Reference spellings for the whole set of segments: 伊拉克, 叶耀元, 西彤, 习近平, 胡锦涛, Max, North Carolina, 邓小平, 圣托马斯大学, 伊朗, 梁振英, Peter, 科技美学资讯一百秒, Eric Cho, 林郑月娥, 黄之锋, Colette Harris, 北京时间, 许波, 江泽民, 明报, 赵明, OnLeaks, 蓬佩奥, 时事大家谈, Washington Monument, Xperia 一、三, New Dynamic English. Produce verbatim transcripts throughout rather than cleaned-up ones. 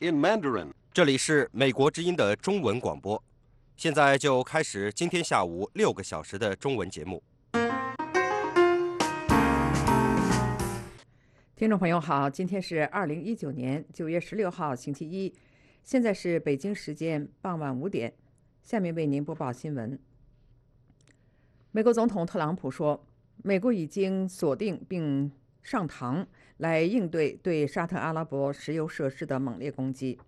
in Mandarin. 这里是美国之音的中文广播，现在就开始今天下午六个小时的中文节目。听众朋友好，今天是二零一九年九月十六号星期一，现在是北京时间傍晚五点。下面为您播报新闻。美国总统特朗普说，美国已经锁定并上膛来应对对沙特阿拉伯石油设施的猛烈攻击。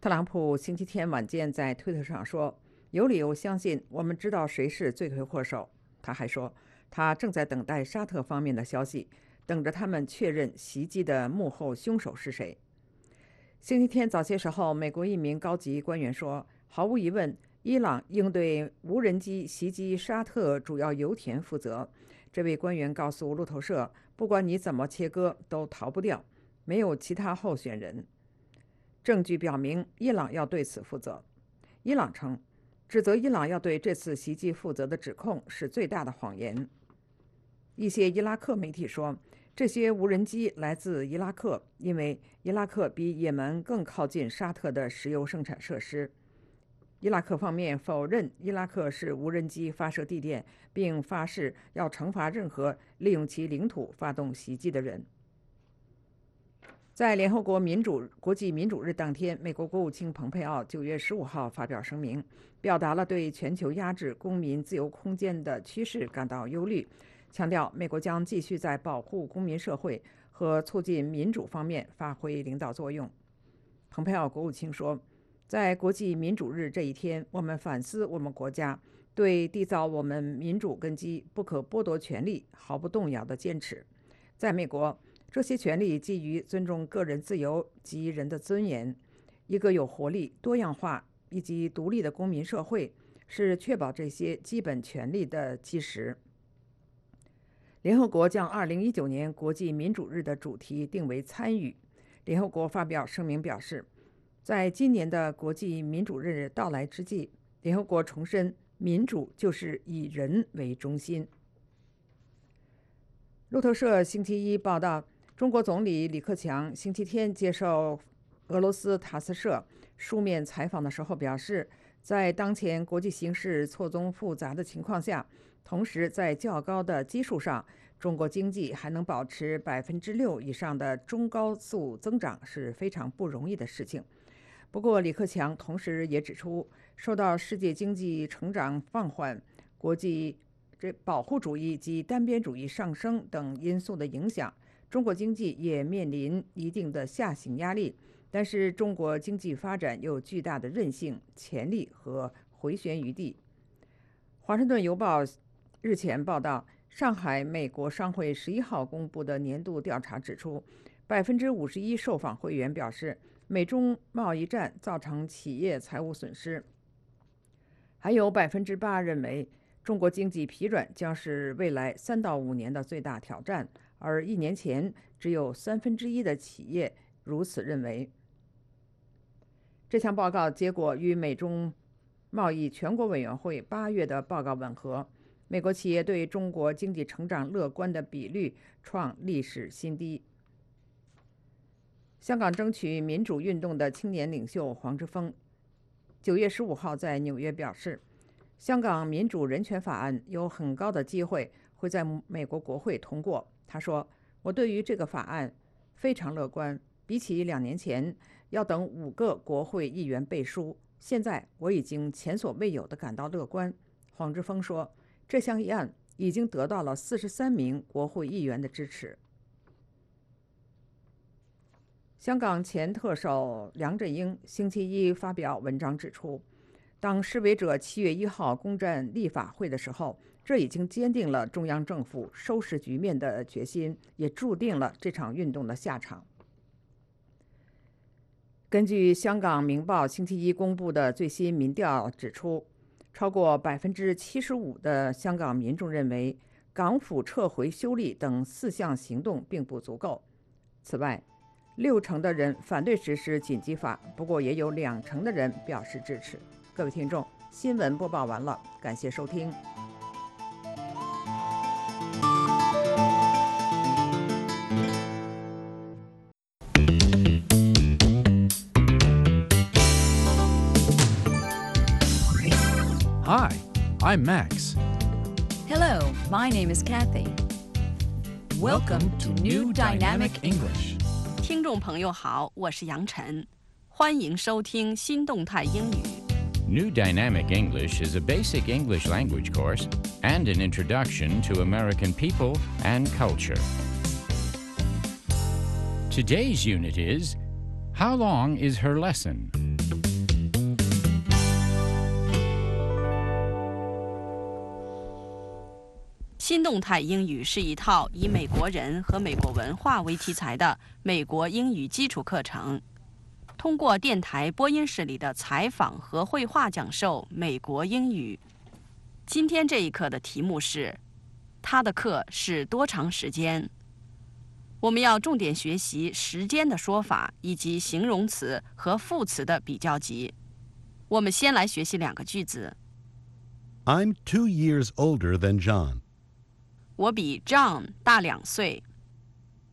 特朗普星期天晚间在推特上说，有理由相信我们知道谁是罪魁祸首。他还说，他正在等待沙特方面的消息，等着他们确认袭击的幕后凶手是谁。星期天早些时候，美国一名高级官员说，毫无疑问，伊朗应对无人机袭击沙特主要油田负责。这位官员告诉路透社，不管你怎么切割，都逃不掉，没有其他候选人。证据表明，伊朗要对此负责。伊朗称，指责伊朗要对这次袭击负责的指控是最大的谎言。一些伊拉克媒体说，这些无人机来自伊拉克，因为伊拉克比也门更靠近沙特的石油生产设施。伊拉克方面否认伊拉克是无人机发射地点，并发誓要惩罚任何利用其领土发动袭击的人。在联合国民主国际民主日当天，美国国务卿蓬佩奥九月十五号发表声明，表达了对全球压制公民自由空间的趋势感到忧虑，强调美国将继续在保护公民社会和促进民主方面发挥领导作用。蓬佩奥国务卿说，在国际民主日这一天，我们反思我们国家对缔造我们民主根基不可剥夺权利毫不动摇的坚持。在美国，这些权利基于尊重个人自由及人的尊严。一个有活力、多样化以及独立的公民社会是确保这些基本权利的基石。联合国将二零一九年国际民主日的主题定为参与。联合国发表声明表示，在今年的国际民主日到来之际，联合国重申，民主就是以人为中心。路透社星期一报道，中国总理李克强星期天接受俄罗斯塔斯社书面采访的时候表示，在当前国际形势错综复杂的情况下，同时在较高的基数上，中国经济还能保持百分之六以上的中高速增长是非常不容易的事情。不过，李克强同时也指出，受到世界经济成长放缓、国际保护主义及单边主义上升等因素的影响，中国经济也面临一定的下行压力。但是，中国经济发展有巨大的韧性、潜力和回旋余地。《华盛顿邮报》日前报道，上海美国商会十一号公布的年度调查指出，百分之五十一受访会员表示，美中贸易战造成企业财务损失，还有百分之八认为中国经济疲软将是未来三到五年的最大挑战，而一年前只有三分之一的企业如此认为。这项报告结果与美中贸易全国委员会八月的报告吻合，美国企业对中国经济成长乐观的比率创历史新低。香港争取民主运动的青年领袖黄之锋九月十五号在纽约表示，香港民主人权法案有很高的机会会在美国国会通过。他说，我对于这个法案非常乐观，比起两年前要等五个国会议员背书，现在我已经前所未有地感到乐观。黄之锋说，这项议案已经得到了四十三名国会议员的支持。香港前特首梁振英星期一发表文章指出，当示威者七月一号攻占立法会的时候，这已经坚定了中央政府收拾局面的决心，也注定了这场运动的下场。根据香港《明报》星期一公布的最新民调指出，超过百分之七十五的香港民众认为，港府撤回修例等四项行动并不足够。此外，六成的人反对实施紧急法，不过也有两成的人表示支持。各位听众，新闻播报完了，感谢收听。I'm Max. Hello, my name is Kathy. Welcome, Welcome to New Dynamic English. 听众朋友好，我是杨晨，欢迎收听新动态英语。New Dynamic English is a basic English language course and an introduction to American people and culture. Today's unit is How long is her lesson? New I'm two years older than John. 我比 John 大两岁。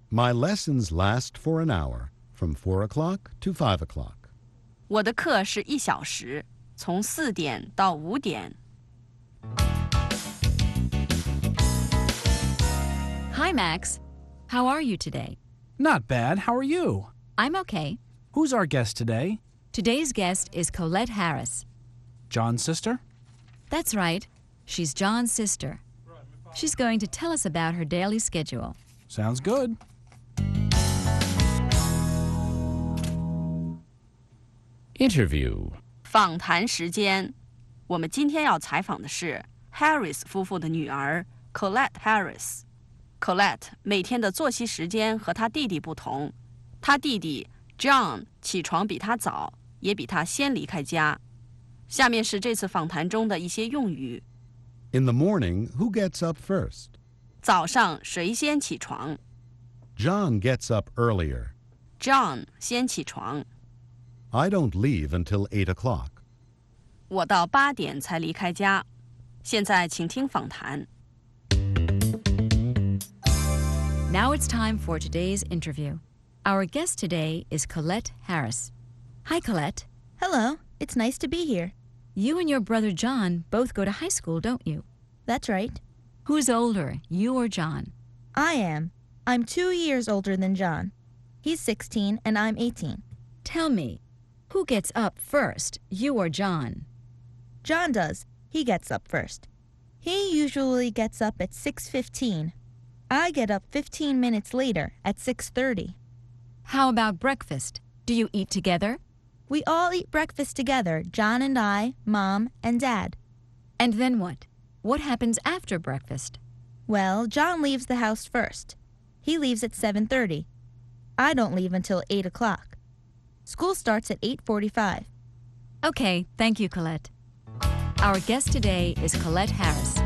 My lessons last for an hour, from four o'clock to five o'clock. 我的课是一小时，从四点到五点。Hi, Max. How are you today? Not bad. How are you? I'm okay. Who's our guest today? Today's guest is Colette Harris. John's sister? That's right. She's John's sister. She's going to tell us about her daily schedule. Sounds good. Interview. 访谈时间。我们今天要采访的是 Harris 夫妇的女儿 Colette Harris。Colette 每天的作息时间和她弟弟不同。她弟弟 John 起床比她早，也比她先离开家。下面是这次访谈中的一些用语。 In the morning, who gets up first? 早上谁先起床? John gets up earlier. John 先起床. I don't leave until eight o'clock. 我到八点才离开家。现在请听访谈。Now it's time for today's interview. Our guest today is Colette Harris. Hi, Colette. Hello. It's nice to be here. You and your brother John both go to high school, don't you? That's right. Who's older, you or John? I am. I'm two years older than John. He's sixteen and I'm eighteen. Tell me, who gets up first, you or John? John does. He gets up first. He usually gets up at six fifteen. I get up fifteen minutes later at six thirty. How about breakfast? Do you eat together? We all eat breakfast together, John and I, Mom and Dad. And then what? What happens after breakfast? Well, John leaves the house first. He leaves at seven thirty. I don't leave until eight o'clock. School starts at eight forty-five. Okay, thank you, Colette. Our guest today is Colette Harris.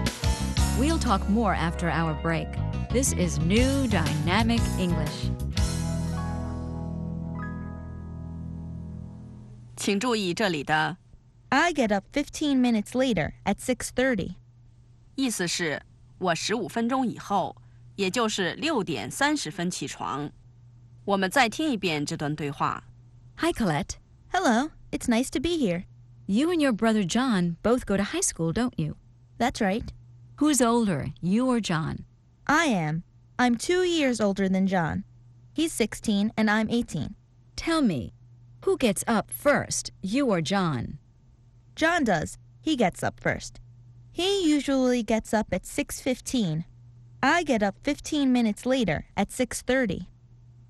We'll talk more after our break. This is New Dynamic English. 请注意这里的 I get up fifteen minutes later at six thirty 意思是我15分钟以后也就是6点30分起床我们再听一遍这段对话 Hi Colette Hello, it's nice to be here You and your brother John both go to high school, don't you? That's right Who's older, you or John? I am I'm two years older than John He's sixteen and I'm eighteen Tell me Who gets up first, you or John? John does. He gets up first. He usually gets up at six fifteen. I get up fifteen minutes later at six thirty.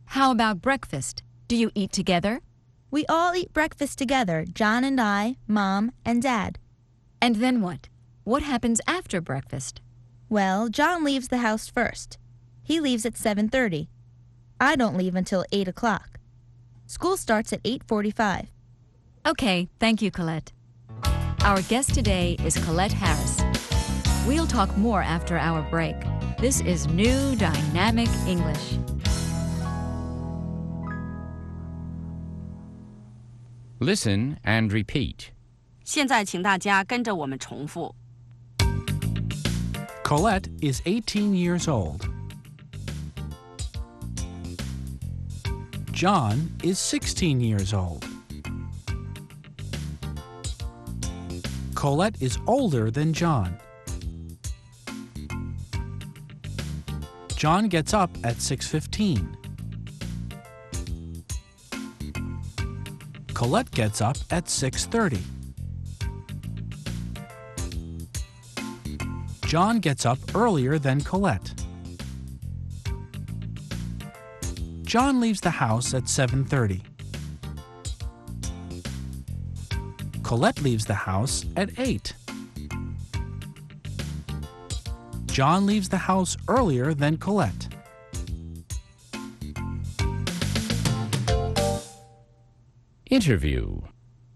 How about breakfast? Do you eat together? We all eat breakfast together, John and I, Mom and Dad. And then what? What happens after breakfast? Well, John leaves the house first. He leaves at seven thirty. I don't leave until eight o'clock. School starts at eight forty-five. Okay, thank you, Colette. Our guest today is Colette Harris. We'll talk more after our break. This is New Dynamic English. Listen and repeat. 现在请大家跟着我们重复。Colette is eighteen years old. John is sixteen years old. Colette is older than John. John gets up at six fifteen. Colette gets up at six thirty. John gets up earlier than Colette. John leaves the house at seven thirty. Colette leaves the house at eight. John leaves the house earlier than Colette. Interview.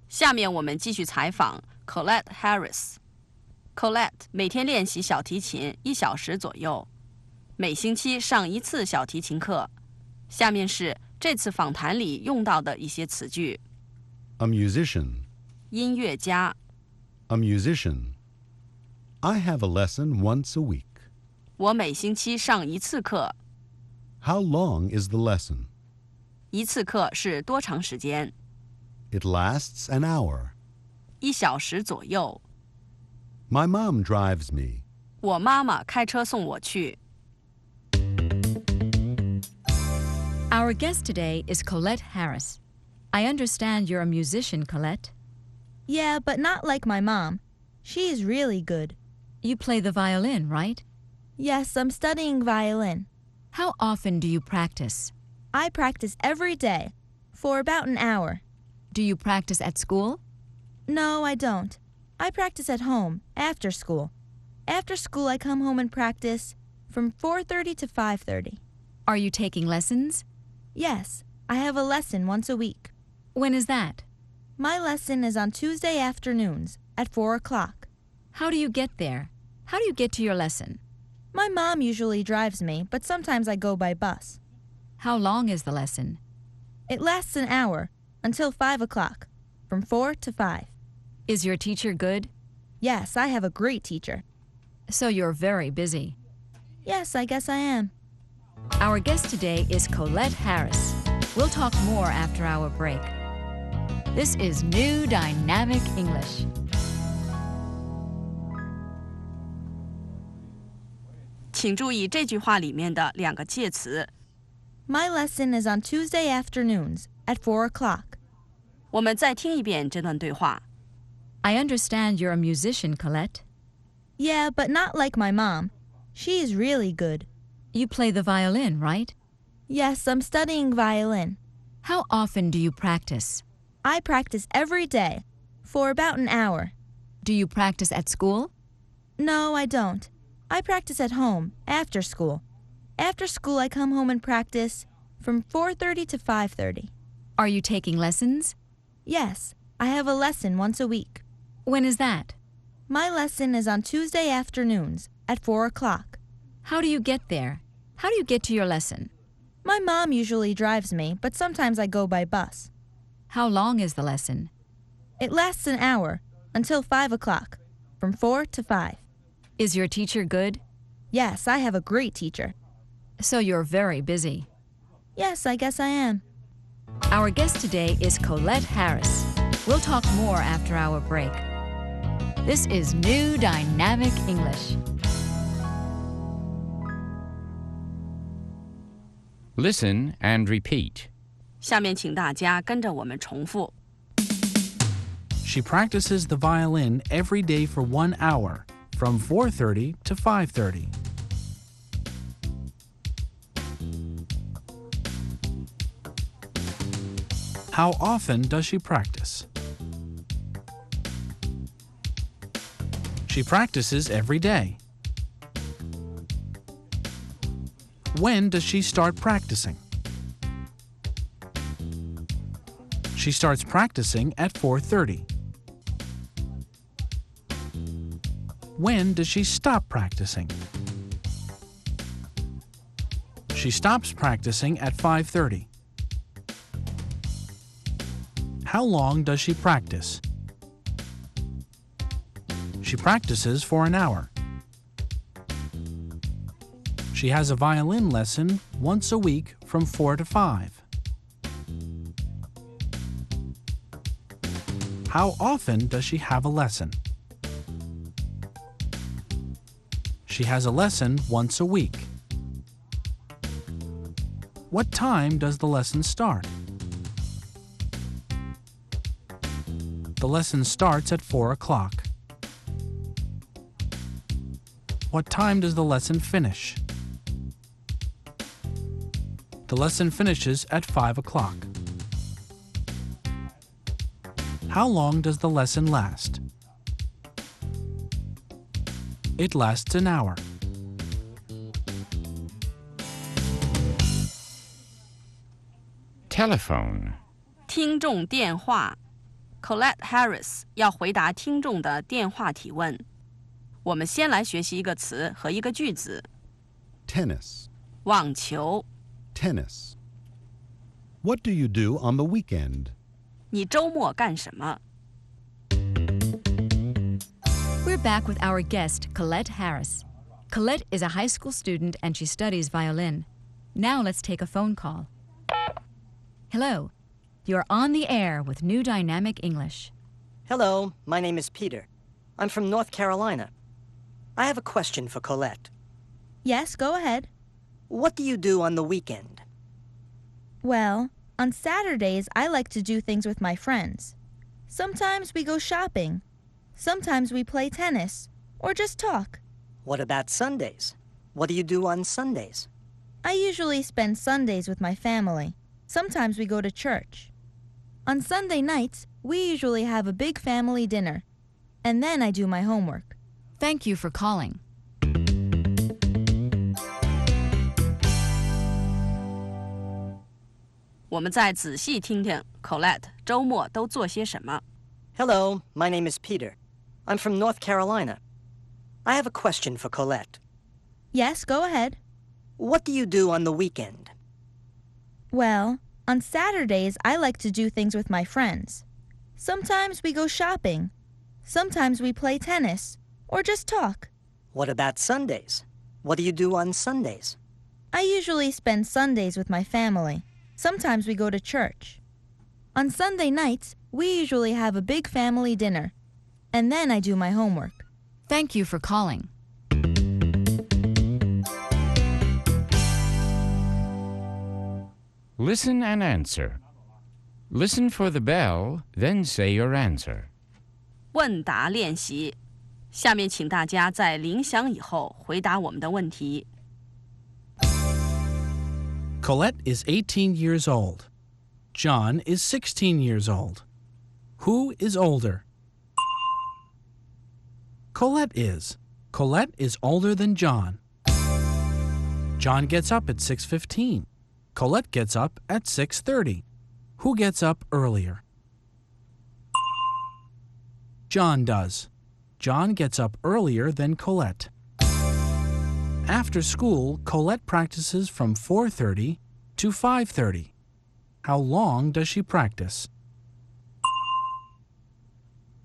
下面我们继续采访 Colette Harris。Colette 每天练习小提琴一小时左右，每星期上一次小提琴课。下面是这次访谈里用到的一些词句。A musician. 音乐家。A musician. I have a lesson once a week. 我每星期上一次课。How long is the lesson? 一次课是多长时间 ？It lasts an hour. 一小时左右。My mom drives me. 我妈妈开车送我去。Our guest today is Colette Harris. I understand you're a musician, Colette. Yeah, but not like my mom. She is really good. You play the violin, right? Yes, I'm studying violin. How often do you practice? I practice every day, for about an hour. Do you practice at school? No, I don't. I practice at home, after school. After school, I come home and practice from four thirty to five thirty. Are you taking lessons? Yes, I have a lesson once a week. When is that? My lesson is on Tuesday afternoons at four o'clock. How do you get there? How do you get to your lesson? My mom usually drives me, but sometimes I go by bus. How long is the lesson? It lasts an hour, until five o'clock, from four to five. Is your teacher good? Yes, I have a great teacher. So you're very busy. Yes, I guess I am. Our guest today is Colette Harris. We'll talk more after our break. This is New Dynamic English. My lesson is on Tuesday afternoons at four o'clock. I understand you're a musician, Colette. Yeah, but not like my mom. She is really good. You play the violin, right? Yes, I'm studying violin. How often do you practice? I practice every day, for about an hour. Do you practice at school? No, I don't. I practice at home, after school. After school, I come home and practice from four thirty to five thirty. Are you taking lessons? Yes, I have a lesson once a week. When is that? My lesson is on Tuesday afternoons at four o'clock. How do you get there? How do you get to your lesson? My mom usually drives me, but sometimes I go by bus. How long is the lesson? It lasts an hour, until five o'clock, from four to five. Is your teacher good? Yes, I have a great teacher. So you're very busy. Yes, I guess I am. Our guest today is Colette Harris. We'll talk more after our break. This is New Dynamic English. Listen and repeat. 下面请大家跟着我们重复。She practices the violin every day for one hour. From four thirty to five thirty. How often does she practice? She practices every day. When does she start practicing? She starts practicing at four thirty. When does she stop practicing? She stops practicing at five thirty. How long does she practice? She practices for an hour. She has a violin lesson once a week from four to five. How often does she have a lesson? She has a lesson once a week. What time does the lesson start? The lesson starts at four o'clock. What time does the lesson finish? The lesson finishes at five o'clock. How long does the lesson last? It lasts an hour. Telephone. 听众电话 Colette Harris 要回答听众的电话提问。我们先来学习一个词和一个句子。Tennis. 网球 Tennis. What do you do on the weekend? 你周末干什么? We're back with our guest, Colette Harris. Colette is a high school student and she studies violin. Now let's take a phone call. Hello. You're on the air with New Dynamic English. Hello, my name is Peter. I'm from North Carolina. I have a question for Colette. Yes, go ahead. What do you do on the weekend? Well, on Saturdays, I like to do things with my friends. Sometimes we go shopping. Sometimes we play tennis or just talk. What about Sundays? What do you do on Sundays? I usually spend Sundays with my family. Sometimes we go to church. On Sunday nights, we usually have a big family dinner. And then I do my homework. Thank you for calling. Hello, my name is Peter. I'm from North Carolina. I have a question for Colette. Yes, go ahead. What do you do on the weekend? Well, on Saturdays, I like to do things with my friends. Sometimes we go shopping. Sometimes we play tennis or just talk. What about Sundays? What do you do on Sundays? I usually spend Sundays with my family. Sometimes we go to church. On Sunday nights, we usually have a big family dinner. And then I do my homework. Thank you for calling. Listen and answer. Listen for the bell, then say your answer. 问答练习。下面请大家在铃响以后回答我们的问题。 Colette is eighteen years old. John is sixteen years old. Who is older? Colette is. Colette is older than John. John gets up at six fifteen. Colette gets up at six thirty. Who gets up earlier? John does. John gets up earlier than Colette. After school, Colette practices from four thirty to five thirty. How long does she practice?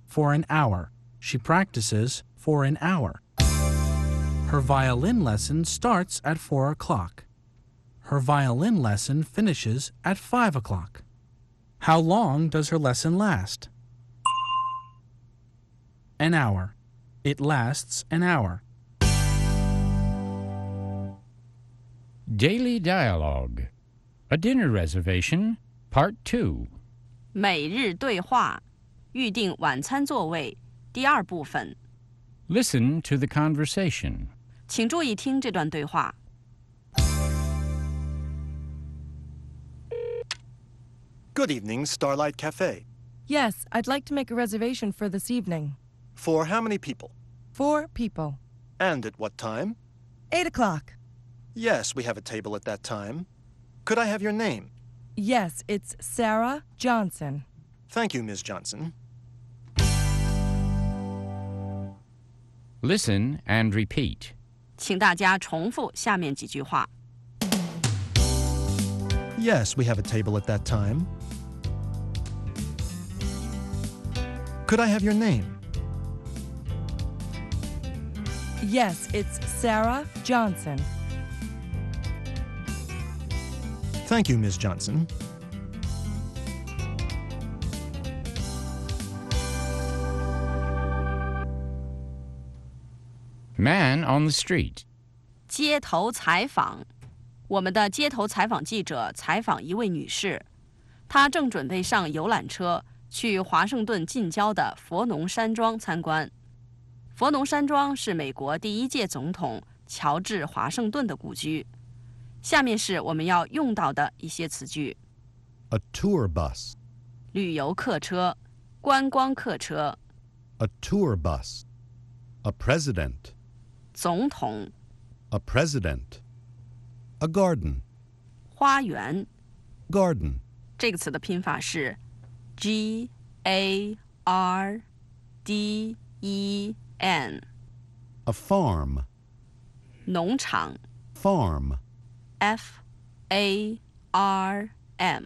For an hour. She practices for an hour. Her violin lesson starts at four o'clock. Her violin lesson finishes at five o'clock. How long does her lesson last? An hour. It lasts an hour. Daily Dialogue. A Dinner Reservation, Part two. 每日对话，预定晚餐座位，第二部分。Listen to the conversation. 请注意听这段对话。Good evening, Starlight Café. Yes, I'd like to make a reservation for this evening. For how many people? Four people. And at what time? Eight o'clock. Yes, we have a table at that time. Could I have your name? Yes, it's Sarah Johnson. Thank you, Miz Johnson. Listen and repeat. 请大家重复下面几句话。Yes, we have a table at that time. Could I have your name? Yes, it's Sarah Johnson. Thank you, Miz Johnson. Man on the street. 街头采访，我们的街头采访记者采访一位女士，她正准备上游览车去华盛顿近郊的佛农山庄参观。佛农山庄是美国第一届总统乔治·华盛顿的故居。下面是我们要用到的一些词句：a tour bus， 旅游客车，观光客车。 A tour bus. A president. 总统 A president. A garden. 花园 Garden. 这个词的拼法是 G A R D E N. A farm. 农场 Farm. F A R M.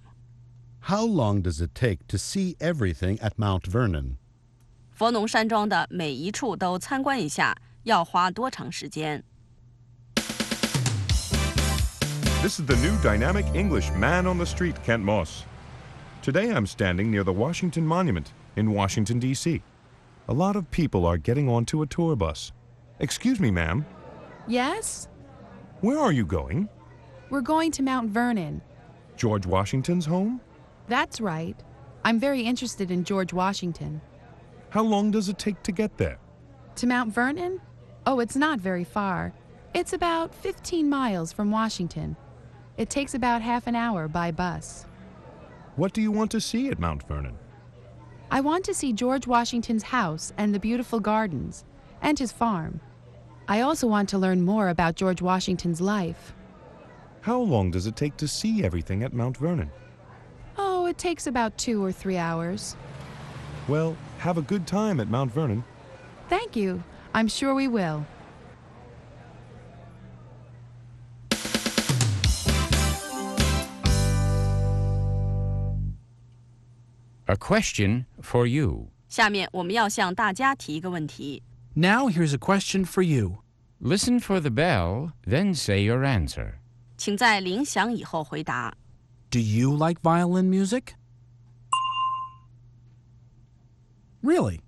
How long does it take to see everything at Mount Vernon? 佛农山庄的每一处都参观一下，要花多长时间 ？This is the new dynamic English man on the street, Kent Moss. Today I'm standing near the Washington Monument in Washington, D C A lot of people are getting onto a tour bus. Excuse me, ma'am. Yes? Where are you going? We're going to Mount Vernon. George Washington's home? That's right. I'm very interested in George Washington. How long does it take to get there? To Mount Vernon? Oh, it's not very far. It's about fifteen miles from Washington. It takes about half an hour by bus. What do you want to see at Mount Vernon? I want to see George Washington's house and the beautiful gardens, and his farm. I also want to learn more about George Washington's life. How long does it take to see everything at Mount Vernon? Oh, it takes about two or three hours. Well, have a good time at Mount Vernon. Thank you. I'm sure we will. A question for you. 下面我们要向大家提一个问题。Now here's a question for you. Listen for the bell, then say your answer. 请在铃响以后回答。Do you like violin music? Really?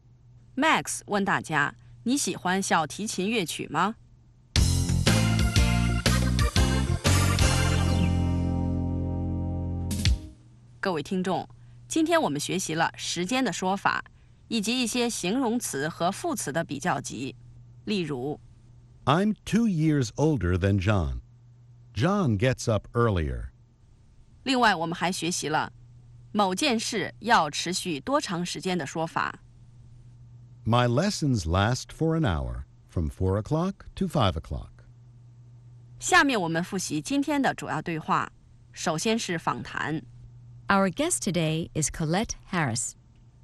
Max 问大家，你喜欢小提琴乐曲吗？ 各位听众，今天我们学习了时间的说法，以及一些形容词和副词的比较级。例如 ，I'm two years older than John. John gets up earlier. 另外，我们还学习了。 某件事要持续多长时间的说法 My lessons last for an hour, from four o'clock to five o'clock. 下面我们复习今天的主要对话。首先是访谈。Our guest today is Colette Harris.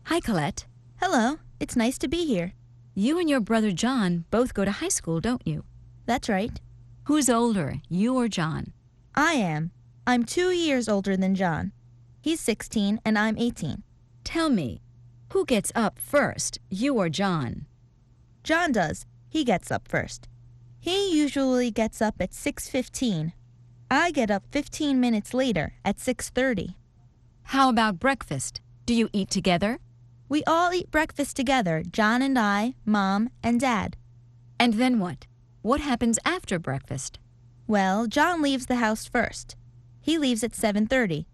Hi, Colette. Hello. It's nice to be here. You and your brother John both go to high school, don't you? That's right. Who's older, you or John? I am. I'm two years older than John. He's sixteen and I'm eighteen. Tell me, who gets up first, you or John? John does. He gets up first. He usually gets up at six fifteen. I get up fifteen minutes later at six thirty. How about breakfast? Do you eat together? We all eat breakfast together, John and I, Mom and Dad. And then what? What happens after breakfast? Well, John leaves the house first. He leaves at seven thirty.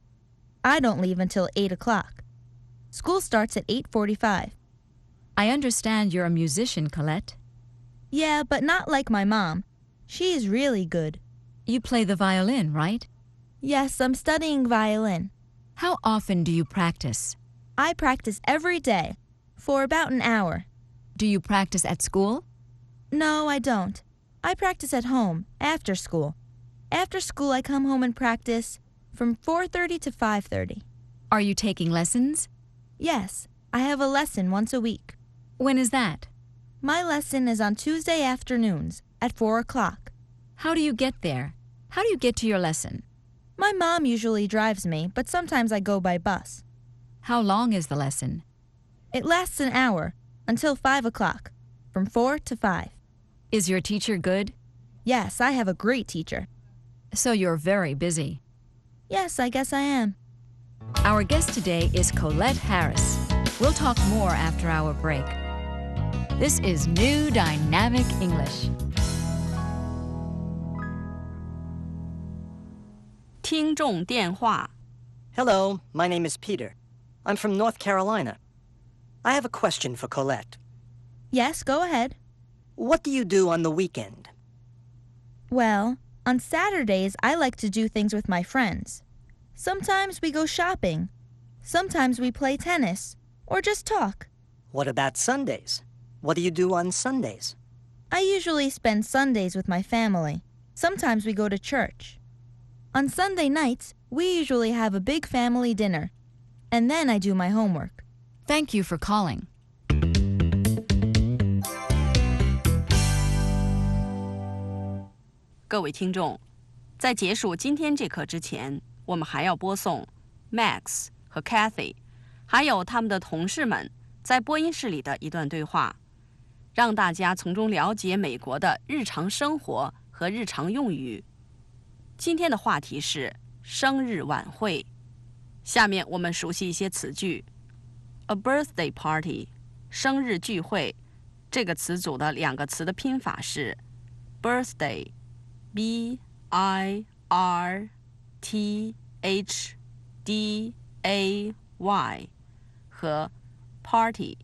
I don't leave until eight o'clock. School starts at eight forty-five. I understand you're a musician, Colette. Yeah, but not like my mom. She is really good. You play the violin, right? Yes, I'm studying violin. How often do you practice? I practice every day, for about an hour. Do you practice at school? No, I don't. I practice at home, after school. After school, I come home and practice from four thirty to five thirty. Are you taking lessons? Yes, I have a lesson once a week. When is that? My lesson is on Tuesday afternoons at four o'clock. How do you get there? How do you get to your lesson? My mom usually drives me, but sometimes I go by bus. How long is the lesson? It lasts an hour, until five o'clock, from four to five. Is your teacher good? Yes, I have a great teacher. So you're very busy. Yes, I guess I am. Our guest today is Colette Harris. We'll talk more after our break. This is New Dynamic English. 听众电话. Hello, my name is Peter. I'm from North Carolina. I have a question for Colette. Yes, go ahead. What do you do on the weekend? Well, on Saturdays, I like to do things with my friends. Sometimes we go shopping. Sometimes we play tennis or just talk. What about Sundays? What do you do on Sundays? I usually spend Sundays with my family. Sometimes we go to church. On Sunday nights, we usually have a big family dinner. And then I do my homework. Thank you for calling.各位听众， 在结束今天这课之前，我们还要播送 Max 和 Kathy， 还有他们的同事们在播音室里的一段对话，让大家从中了解美国的日常生活和日常用语。今天的话题是生日晚会，下面我们熟悉一些词句 ：a birthday party， 生日聚会。这个词组的两个词的拼法是 birthday。 B I R T H D A Y 和 party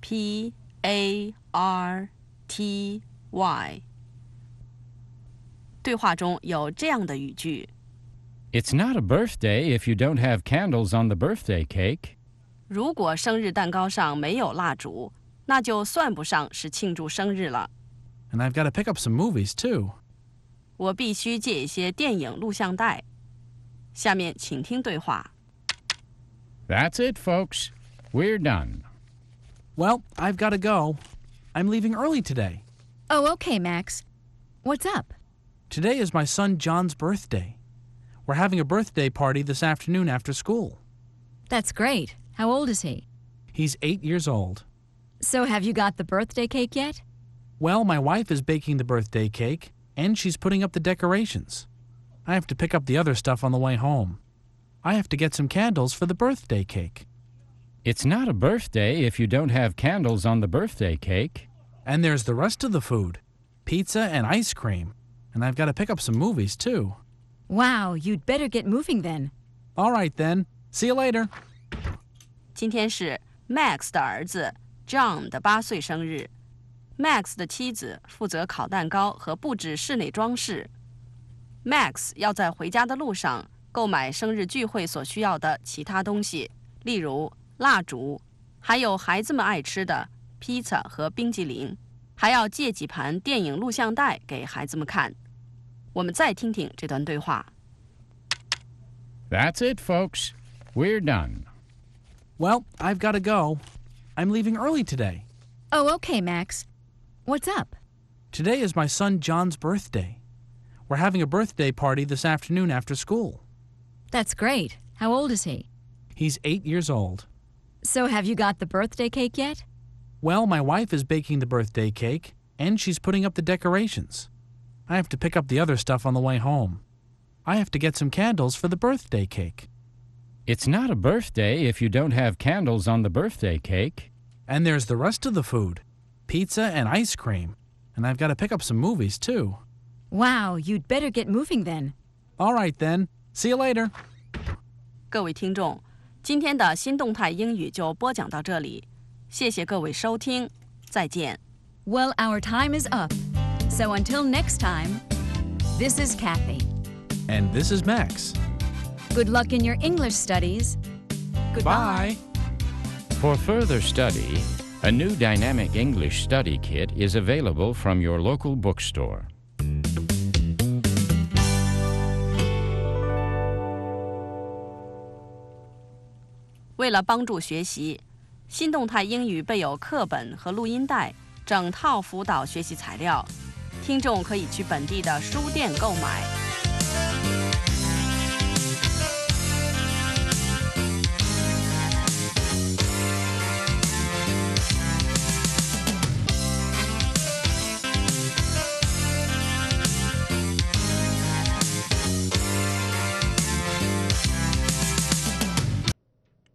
P A R T Y 对话中有这样的语句 It's not a birthday if you don't have candles on the birthday cake 如果生日蛋糕上没有蜡烛那就算不上是庆祝生日了 And I've got to pick up some movies too 我必须借一些电影录像带。下面请听对话。That's it, folks. We're done. Well, I've got to go. I'm leaving early today. Oh, okay, Max. What's up? Today is my son John's birthday. We're having a birthday party this afternoon after school. That's great. How old is he? He's eight years old. So have you got the birthday cake yet? Well, my wife is baking the birthday cake. And she's putting up the decorations. I have to pick up the other stuff on the way home. I have to get some candles for the birthday cake. It's not a birthday if you don't have candles on the birthday cake. And there's the rest of the food, pizza and ice cream. And I've got to pick up some movies, too. Wow, you'd better get moving then. All right, then. See you later. 今天是 Max 的儿子 John 的八岁生日。 Max 的妻子负责烤蛋糕和布置室内装饰。Max 要在回家的路上购买生日聚会所需要的其他东西，例如蜡烛，还有孩子们爱吃的披萨和冰激凌，还要借几盘电影录像带给孩子们看。我们再听听这段对话。That's it, folks. We're done. Well, I've got to go. I'm leaving early today. Oh, okay, Max. What's up? Today is my son John's birthday. We're having a birthday party this afternoon after school. That's great. How old is he? He's eight years old. So have you got the birthday cake yet? Well, my wife is baking the birthday cake, and she's putting up the decorations. I have to pick up the other stuff on the way home. I have to get some candles for the birthday cake. It's not a birthday if you don't have candles on the birthday cake. And there's the rest of the food. Pizza and ice cream. And I've got to pick up some movies, too. Wow, you'd better get moving then. All right, then. See you later. 各位听众，今天的新动态英语就播讲到这里。谢谢各位收听，再见。Well, our time is up. So until next time, this is Kathy. And this is Max. Good luck in your English studies. Goodbye. Bye. For further study, a New Dynamic English Study Kit is available from your local bookstore.为了帮助学习，新动态英语备有课本和录音带整套辅导学习材料，听众可以去本地的书店购买。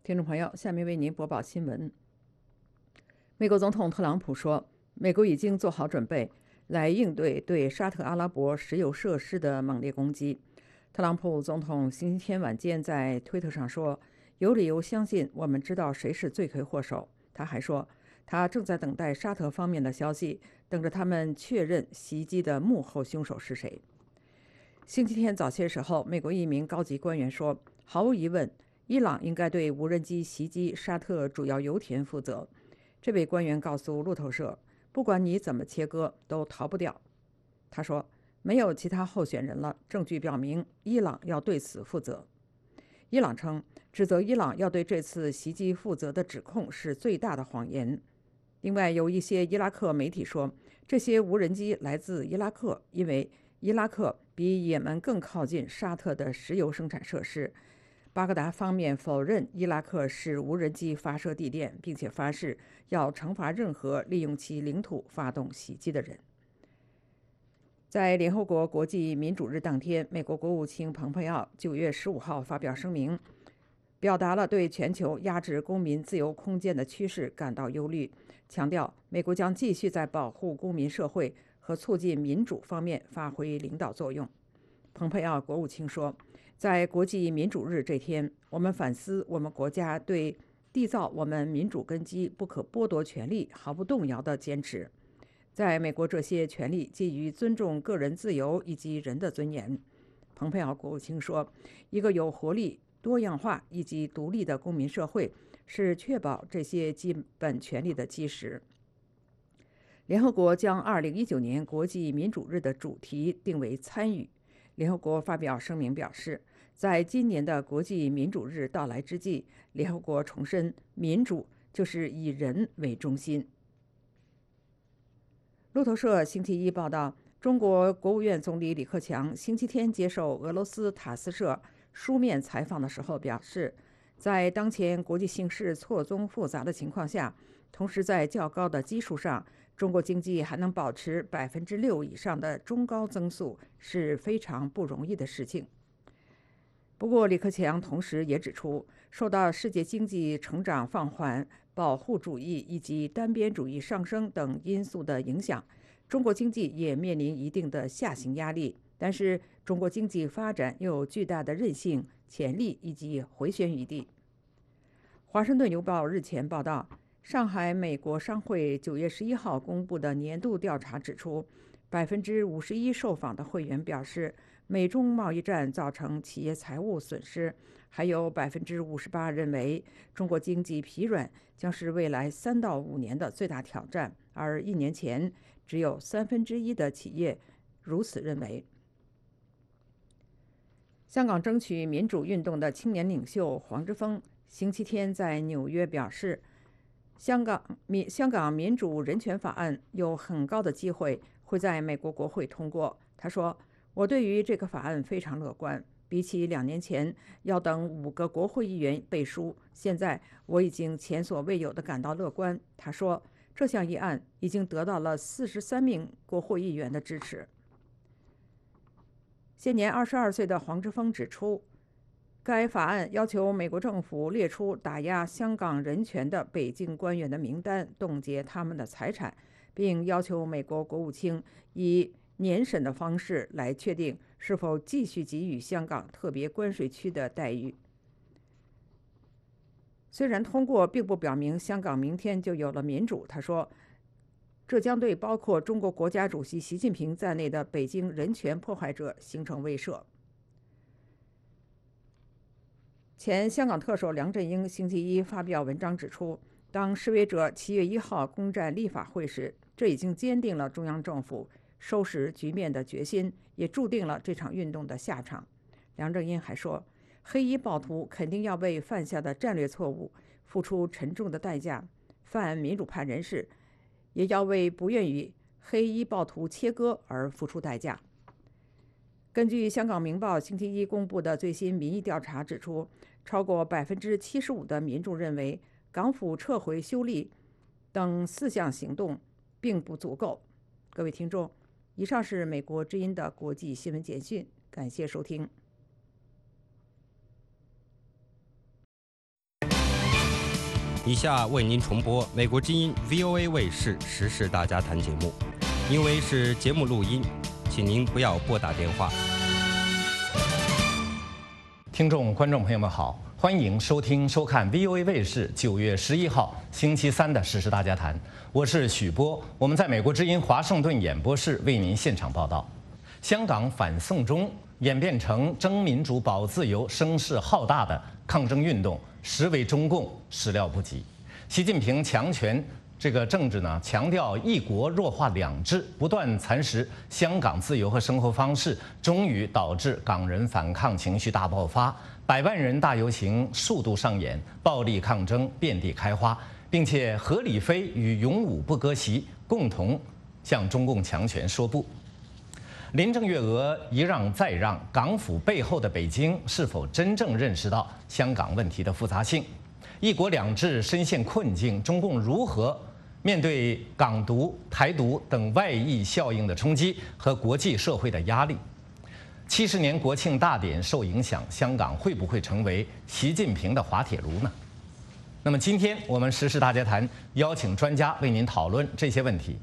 听众朋友，下面为您播报新闻。美国总统特朗普说，美国已经做好准备来应对对沙特阿拉伯石油设施的猛烈攻击。特朗普总统星期天晚间在推特上说，有理由相信我们知道谁是罪魁祸首。他还说，他正在等待沙特方面的消息，等着他们确认袭击的幕后凶手是谁。星期天早些时候，美国一名高级官员说，毫无疑问，伊朗应该对无人机袭击沙特主要油田负责。这位官员告诉路透社，不管你怎么切割，都逃不掉。他说，没有其他候选人了，证据表明伊朗要对此负责。伊朗称，指责伊朗要对这次袭击负责的指控是最大的谎言。另外，有一些伊拉克媒体说，这些无人机来自伊拉克，因为伊拉克比也门更靠近沙特的石油生产设施。巴格达方面否认伊拉克是无人机发射地点，并且发誓要惩罚任何利用其领土发动袭击的人。在联合国国际民主日当天，美国国务卿蓬佩奥九月十五号发表声明，表达了对全球压制公民自由空间的趋势感到忧虑，强调美国将继续在保护公民社会和促进民主方面发挥领导作用。蓬佩奥国务卿说，在国际民主日这天，我们反思我们国家对缔造我们民主根基不可剥夺权利毫不动摇的坚持。在美国，这些权利基于尊重个人自由以及人的尊严。蓬佩奥国务卿说，一个有活力、多样化以及独立的公民社会是确保这些基本权利的基石。联合国将二零一九年国际民主日的主题定为参与。联合国发表声明表示，在今年的国际民主日到来之际，联合国重申民主就是以人为中心。路透社星期一报道，中国国务院总理李克强星期天接受俄罗斯塔斯社书面采访的时候表示，在当前国际形势错综复杂的情况下，同时在较高的基数上，中国经济还能保持 百分之六 以上的中高增速是非常不容易的事情。不过，李克强同时也指出，受到世界经济成长放缓、保护主义以及单边主义上升等因素的影响，中国经济也面临一定的下行压力。但是，中国经济发展又有巨大的韧性、潜力以及回旋余地。《华盛顿邮报》日前报道，上海美国商会九月十一号公布的年度调查指出， 百分之五十一 受访的会员表示，美中贸易战造成企业财务损失，还有 百分之五十八 认为中国经济疲软将是未来三到五年的最大挑战，而一年前只有三分之一的企业如此认为。香港争取民主运动的青年领袖黄之锋星期天在纽约表示，香港民香港民主人权法案有很高的机会会在美国国会通过。他说，我对于这个法案非常乐观，比起两年前要等五个国会议员背书，现在我已经前所未有的感到乐观。他说，这项议案已经得到了四十三名国会议员的支持。现年二十二岁的黄之锋指出，该法案要求美国政府列出打压香港人权的北京官员的名单，冻结他们的财产，并要求美国国务卿以年审的方式来确定是否继续给予香港特别关税区的待遇。虽然通过并不表明香港明天就有了民主，他说，这将对包括中国国家主席习近平在内的北京人权破坏者形成威慑。前香港特首梁振英星期一发表文章指出，当示威者七月一号攻占立法会时，这已经坚定了中央政府收拾局面的决心，也注定了这场运动的下场。梁振英还说，黑衣暴徒肯定要为犯下的战略错误付出沉重的代价，泛民主派人士也要为不愿与黑衣暴徒切割而付出代价。根据香港《明报》星期一公布的最新民意调查指出，超过 百分之七十五 的民众认为港府撤回修例等四项行动并不足够。各位听众，以上是美国之音的国际新闻简讯，感谢收听。以下为您重播美国之音 V O A 卫视《时事大家谈》节目，因为是节目录音，请您不要拨打电话。听众、观众朋友们好，欢迎收听、收看 V O A 卫视九月十一号星期三的《时事大家谈》，我是许波，我们在美国之音华盛顿演播室为您现场报道。香港反送中演变成争民主、保自由、声势浩大的抗争运动。 实为中共始料不及，习近平强权这个政治呢，强调一国弱化两制，不断蚕食香港自由和生活方式，终于导致港人反抗情绪大爆发，百万人大游行数度上演，暴力抗争遍地开花，并且何李飞与勇武不割席，共同向中共强权说不。 林郑月娥一让再让，港府背后的北京是否真正认识到香港问题的复杂性？一国两制深陷困境，中共如何面对港独、台独等外溢效应的冲击和国际社会的压力？七十年国庆大典受影响，香港会不会成为习近平的滑铁卢呢？那么今天我们时事大家谈邀请专家为您讨论这些问题。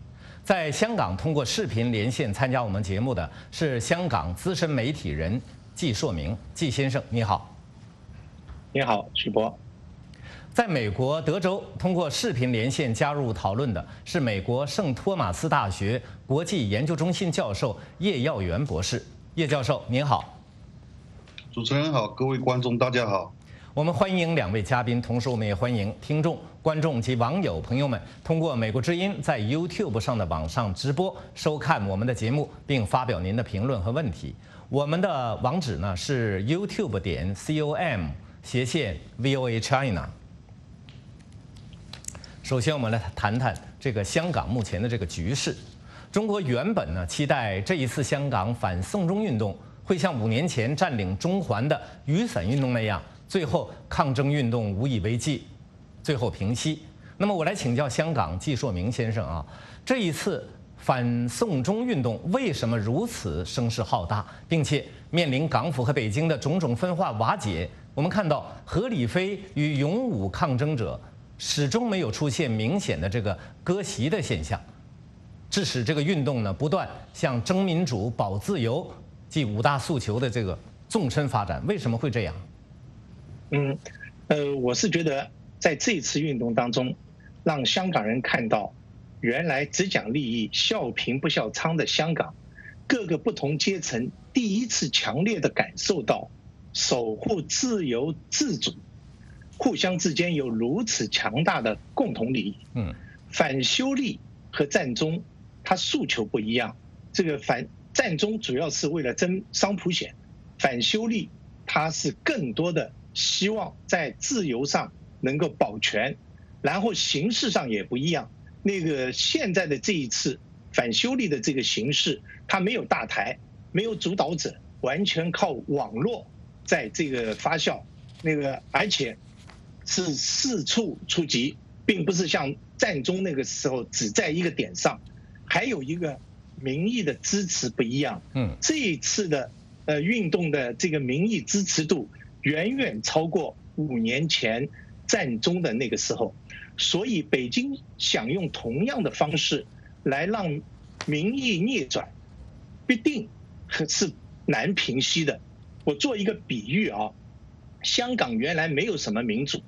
在香港通过视频连线参加我们节目的是香港资深媒体人纪硕明，纪先生，你好。你好，许博。在美国德州通过视频连线加入讨论的是美国圣托马斯大学国际研究中心教授叶耀元博士，叶教授您好。主持人好，各位观众大家好。 我们欢迎两位嘉宾，同时我们也欢迎听众、观众及网友朋友们通过美国之音在 YouTube 上的网上直播收看我们的节目，并发表您的评论和问题。我们的网址呢是 youtube 点 com 斜线 V O A China。首先，我们来谈谈这个香港目前的这个局势。中国原本呢期待这一次香港反送中运动会像五年前占领中环的雨伞运动那样。 最后，抗争运动无以为继，最后平息。那么，我来请教香港纪硕明先生啊，这一次反送中运动为什么如此声势浩大，并且面临港府和北京的种种分化瓦解？我们看到何李飞与勇武抗争者始终没有出现明显的这个割席的现象，致使这个运动呢不断向争民主、保自由即五大诉求的这个纵深发展。为什么会这样？ 嗯，呃，我是觉得在这一次运动当中，让香港人看到，原来只讲利益、笑贫不笑娼的香港，各个不同阶层第一次强烈的感受到，守护自由自主，互相之间有如此强大的共同利益。嗯，反修例和战中，它诉求不一样。这个反战中主要是为了争商普险，反修例它是更多的。 希望在自由上能够保全，然后形式上也不一样。那个现在的这一次反修例的这个形式，它没有大台，没有主导者，完全靠网络在这个发酵。那个而且是四处出击，并不是像战中那个时候只在一个点上，还有一个民意的支持不一样。嗯，这一次的呃运动的这个民意支持度。 远远超过五年前战中的那个时候，所以北京想用同样的方式来让民意逆转，必定是难平息的。我做一个比喻啊，香港原来没有什么民主，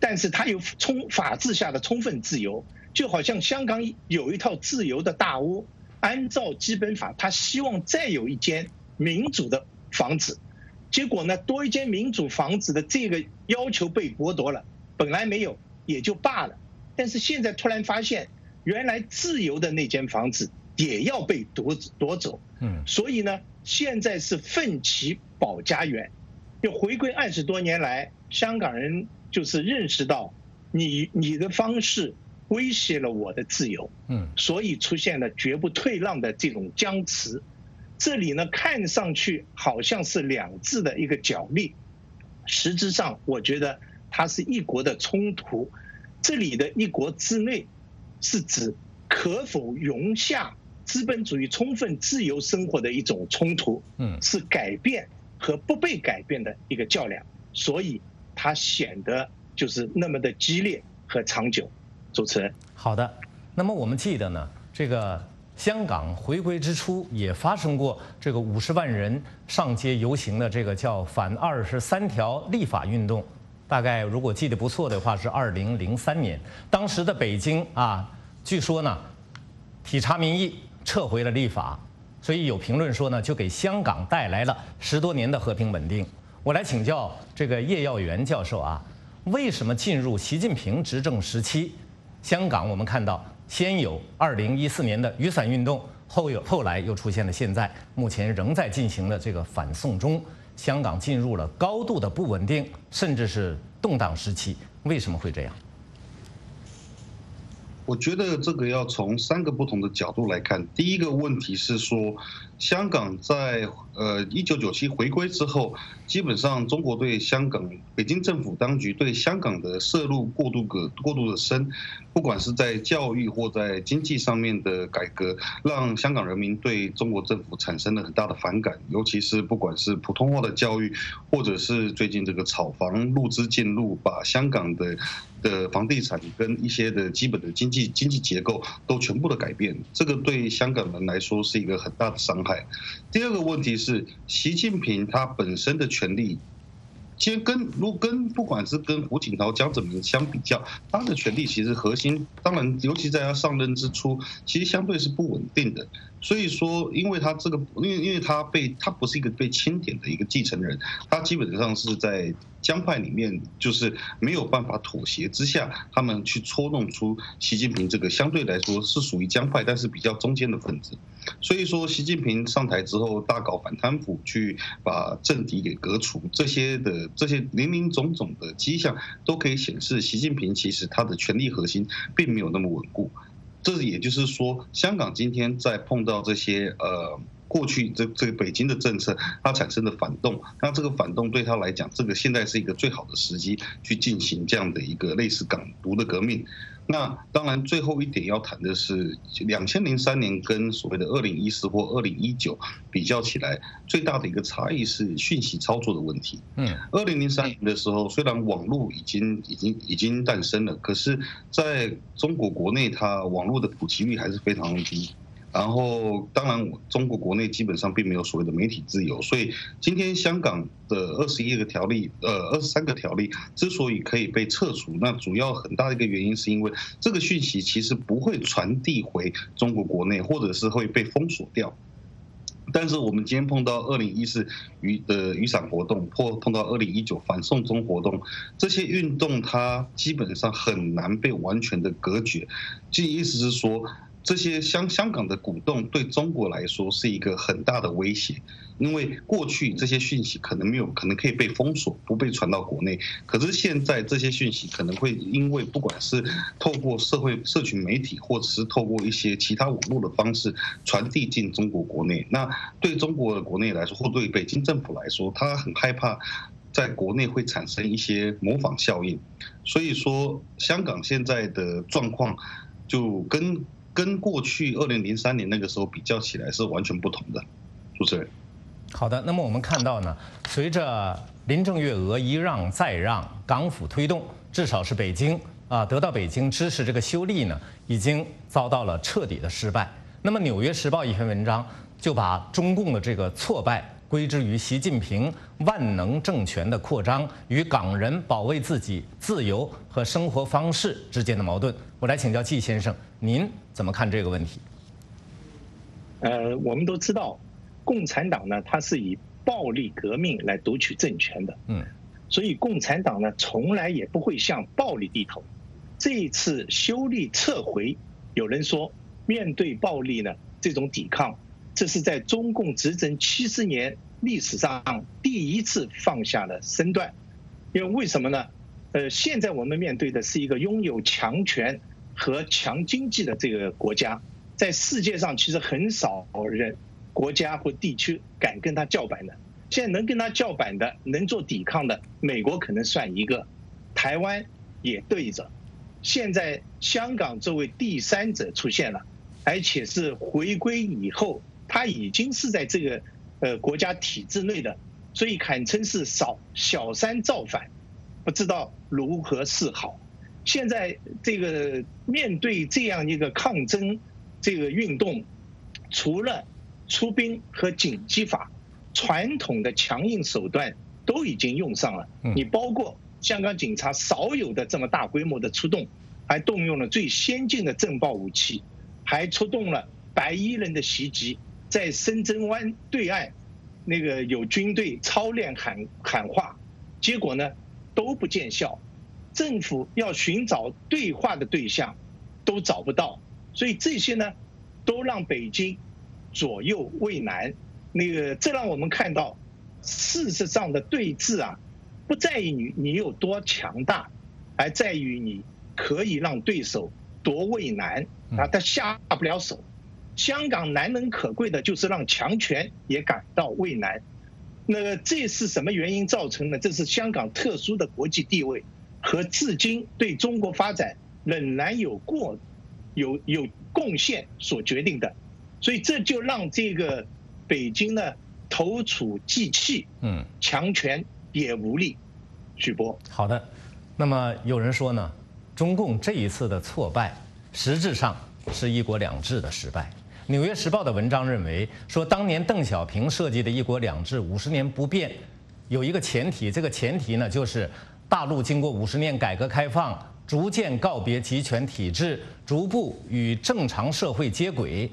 但是它有充法治下的充分自由，就好像香港有一套自由的大屋，按照基本法，它希望再有一间民主的房子。 结果呢，多一间民主房子的这个要求被剥夺了，本来没有也就罢了，但是现在突然发现，原来自由的那间房子也要被夺夺走。嗯，所以呢，现在是奋起保家园，就回归二十多年来，香港人就是认识到你，你你的方式威胁了我的自由。嗯，所以出现了绝不退让的这种僵持。 这里呢，看上去好像是两制的一个角力，实质上我觉得它是一国的冲突。这里的一国之内，是指可否容下资本主义充分自由生活的一种冲突，嗯，是改变和不被改变的一个较量。所以它显得就是那么的激烈和长久。主持人，好的。那么我们记得呢，这个香港回归之初也发生过这个五十万人上街游行的这个叫反二十三条立法运动，大概如果记得不错的话是二零零三年，当时的北京啊，据说呢体察民意，撤回了立法。 所以有评论说呢，就给香港带来了十多年的和平稳定。我来请教这个叶耀元教授啊，为什么进入习近平执政时期，香港我们看到先有二零一四年的雨伞运动，后有后来又出现了现在目前仍在进行的这个反送中，香港进入了高度的不稳定，甚至是动荡时期，为什么会这样？ 我觉得这个要从三个不同的角度来看。第一个问题是说，香港在呃一九九七回归之后，基本上中国对香港、北京政府当局对香港的涉入过度的过度的深，不管是在教育或在经济上面的改革，让香港人民对中国政府产生了很大的反感，尤其是不管是普通话的教育，或者是最近这个炒房入资进入，把香港的。 的房地产跟一些的基本的经济经济结构都全部的改变，这个对香港人来说是一个很大的伤害。第二个问题是，习近平他本身的权力，其实跟如跟不管是跟胡锦涛、江泽民相比较，他的权力其实核心，当然尤其在他上任之初，其实相对是不稳定的。 所以说，因为他这个，因为因为他被他不是一个被钦点的一个继承人，他基本上是在江派里面，就是没有办法妥协之下，他们去搓弄出习近平这个相对来说是属于江派，但是比较中间的分子。所以说，习近平上台之后大搞反贪腐，去把政敌给革除，这些的这些林林总总的迹象，都可以显示习近平其实他的权力核心并没有那么稳固。 这也就是说，香港今天在碰到这些呃过去这这个北京的政策，它产生的反动，那这个反动对他来讲，这个现在是一个最好的时机去进行这样的一个类似港独的革命。那当然，最后一点要谈的是， 二零零三年跟所谓的二零一四或二零一九比较起来，最大的一个差异是讯息操作的问题。嗯， 二零零三年的时候，虽然网络已经已经已经诞生了，可是在中国国内，它网络的普及率还是非常低。 然后，当然，中国国内基本上并没有所谓的媒体自由，所以今天香港的二十一个条例，呃，二十三个条例之所以可以被撤除，那主要很大的一个原因是因为这个讯息其实不会传递回中国国内，或者是会被封锁掉。 但是我们今天碰到二零一四雨的雨伞活动，或碰到二零一九反送中活动，这些运动它基本上很难被完全的隔绝。这意思是说，这些香香港的鼓动对中国来说是一个很大的威胁，因为过去这些讯息可能没有，可能可以被封锁，不被传到国内。可是现在这些讯息可能会因为不管是透过社会社群媒体，或者是透过一些其他网络的方式传递进中国国内，那。 对中国的国内来说，或对北京政府来说，他很害怕在国内会产生一些模仿效应，所以说香港现在的状况就跟跟过去二零零三年那个时候比较起来是完全不同的。主持人，好的，那么我们看到呢，随着林郑月娥一让再让，港府推动，至少是北京啊得到北京支持这个修例呢，已经遭到了彻底的失败。那么《纽约时报》一篇文章。 就把中共的这个挫败归之于习近平万能政权的扩张与港人保卫自己自由和生活方式之间的矛盾。我来请教季先生，您怎么看这个问题？呃，我们都知道，共产党呢，它是以暴力革命来夺取政权的，嗯，所以共产党呢，从来也不会向暴力低头。这一次修例撤回，有人说，面对暴力呢，这种抵抗。 这是在中共执政七十年历史上第一次放下了身段，因为为什么呢？呃，现在我们面对的是一个拥有强权和强经济的这个国家，在世界上其实很少人、国家或地区敢跟他叫板的。现在能跟他叫板的、能做抵抗的，美国可能算一个，台湾也对着。现在香港作为第三者出现了，而且是回归以后。 他已经是在这个呃国家体制内的，所以堪称是少小三造反，不知道如何是好。现在这个面对这样一个抗争这个运动，除了出兵和紧急法，传统的强硬手段都已经用上了。你包括香港警察少有的这么大规模的出动，还动用了最先进的震爆武器，还出动了白衣人的袭击，在深圳湾对岸那个有军队操练喊喊话，结果呢都不见效。 政府要寻找对话的对象，都找不到，所以这些呢，都让北京左右为难。那个，这让我们看到，事实上的对峙啊，不在于你你有多强大，而在于你可以让对手多为难啊，他下不了手。香港难能可贵的就是让强权也感到为难。那个，这是什么原因造成的？这是香港特殊的国际地位。 和至今对中国发展仍然有过有有贡献所决定的，所以这就让这个北京呢投鼠忌器，嗯，强权也无力。许博，好的。那么有人说呢，中共这一次的挫败，实质上是一国两制的失败。 《纽约时报》的文章认为说，当年邓小平设计的一国两制五十年不变，有一个前提，这个前提呢就是。 大陆经过五十年改革开放，逐渐告别集权体制，逐步与正常社会接轨。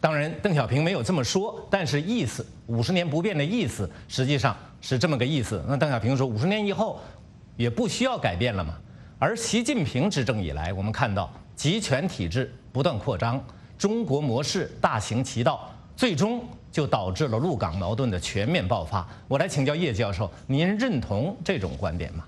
当然，邓小平没有这么说，但是意思五十年不变的意思，实际上是这么个意思。那邓小平说，五十年以后也不需要改变了嘛。而习近平执政以来，我们看到集权体制不断扩张，中国模式大行其道，最终就导致了陆港矛盾的全面爆发。我来请教叶教授，您认同这种观点吗？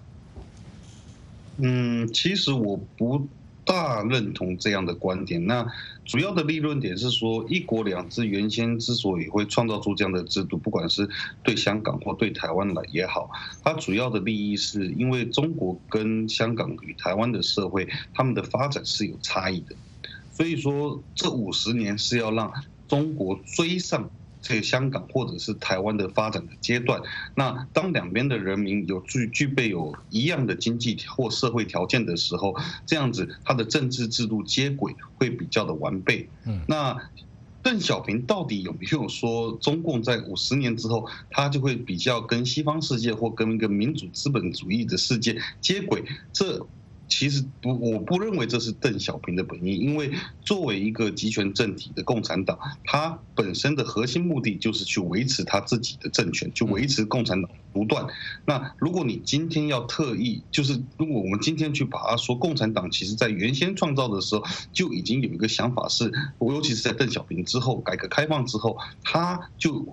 嗯，其实我不大认同这样的观点。那主要的立论点是说，一国两制原先之所以会创造出这样的制度，不管是对香港或对台湾来也好，它主要的利益是因为中国跟香港与台湾的社会，他们的发展是有差异的。所以说，这五十年是要让中国追上。 这个香港或者是台湾的发展的阶段，那当两边的人民有具具备有一样的经济或社会条件的时候，这样子它的政治制度接轨会比较的完备。嗯，那邓小平到底有没有说中共在五十年之后，它就会比较跟西方世界或跟一个民主资本主义的世界接轨？这。 其实不，我不认为这是邓小平的本意，因为作为一个集权政体的共产党，它本身的核心目的就是去维持它自己的政权，去维持共产党独断。那如果你今天要特意，就是如果我们今天去把它说，共产党其实在原先创造的时候就已经有一个想法是，尤其是在邓小平之后，改革开放之后，他就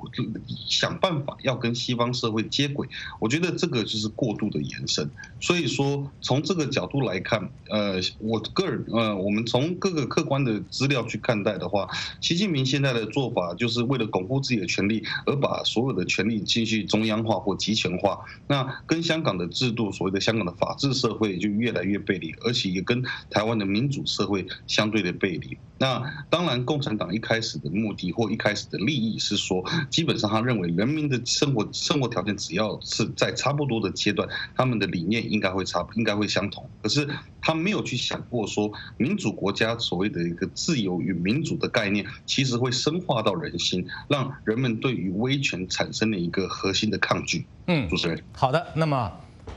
想办法要跟西方社会接轨。我觉得这个就是过度的延伸。所以说，从这个角度来。 来看，呃，我个人，呃，我们从各个客观的资料去看待的话，习近平现在的做法就是为了巩固自己的权力，而把所有的权力继续中央化或集权化。那跟香港的制度，所谓的香港的法治社会就越来越背离，而且也跟台湾的民主社会相对的背离。那当然，共产党一开始的目的或一开始的利益是说，基本上他认为人民的生活生活条件只要是在差不多的阶段，他们的理念应该会差，应该会相同。可是 是他没有去想过，说民主国家所谓的一个自由与民主的概念，其实会深化到人心，让人们对于威权产生了一个核心的抗拒。嗯，主持人，好的。那么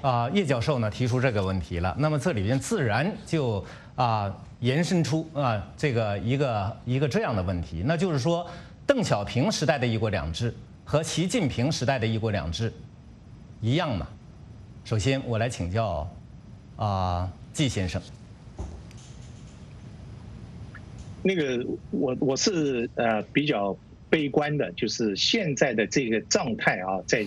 啊、呃，叶教授呢提出这个问题了，那么这里边自然就啊、呃、延伸出啊、呃、这个一个一个这样的问题，那就是说邓小平时代的一国两制和习近平时代的一国两制一样吗？首先，我来请教。 啊，季先生，那个我我是呃比较悲观的，就是现在的这个状态啊，再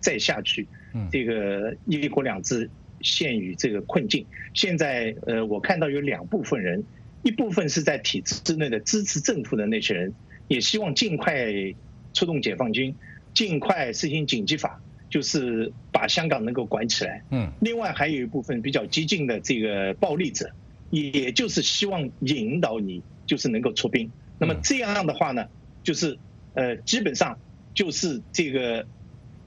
再下去，这个一国两制陷于这个困境。现在呃，我看到有两部分人，一部分是在体制之内的支持政府的那些人，也希望尽快出动解放军，尽快实行紧急法。 就是把香港能够管起来，嗯，另外还有一部分比较激进的这个暴力者，也就是希望引导你，就是能够出兵。那么这样的话呢，就是呃，基本上就是这个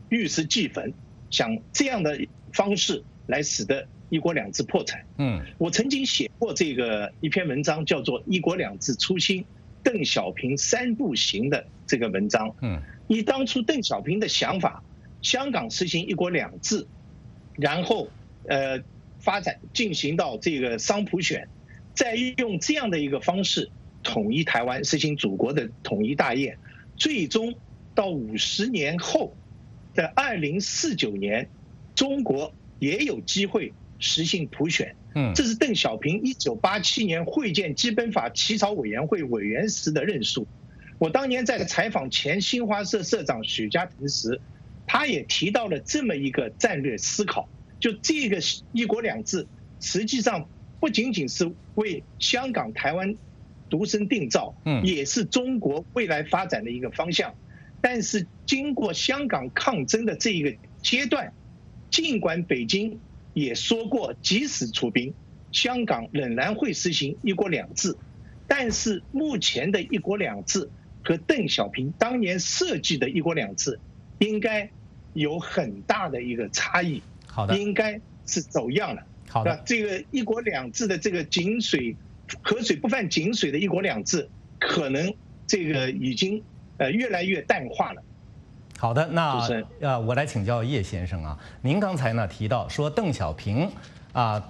玉石俱焚，想这样的方式来使得一国两制破产。嗯，我曾经写过这个一篇文章，叫做《一国两制初心：邓小平三不行》的这个文章。嗯，以当初邓小平的想法，香港实行一国两制，然后呃发展进行到这个桑普选，再用这样的一个方式统一台湾，实行祖国的统一大业，最终到五十年后的二零四九年，中国也有机会实行普选。嗯，这是邓小平一九八七年会见基本法起草委员会委员时的论述。我当年在采访前新华社社长许家腾时，他也提到了这么一个战略思考，就这个一国两制实际上不仅仅是为香港、台湾独身定造，嗯，也是中国未来发展的一个方向。但是经过香港抗争的这一个阶段，尽管北京也说过即使出兵，香港仍然会实行一国两制，但是目前的一国两制和邓小平当年设计的一国两制应该有很大的一个差异。好的，应该是走样了。好的，这个一国两制的这个井水河水不犯井水的一国两制，可能这个已经呃越来越淡化了。好的，那呃我来请教叶先生啊，您刚才呢提到说邓小平啊、呃，